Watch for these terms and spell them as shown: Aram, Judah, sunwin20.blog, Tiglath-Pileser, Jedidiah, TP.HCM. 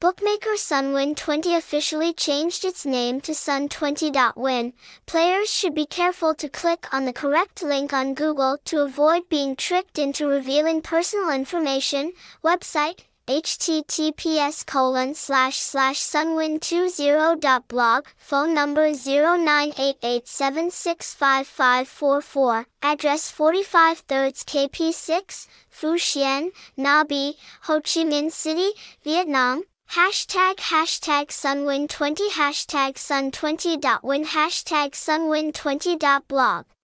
Bookmaker sunwin20 officially changed its name to sun20.win. Players should be careful to click on the correct link on Google to avoid being tricked into revealing personal information. Website: https://sunwin20.blog. Phone number 0988765544. Address 45 Thirds KP6, Phú Xuân, Nhà Bè, Ho Chi Minh City, Vietnam. #sunwin20 #sun20.win #sunwin20.blog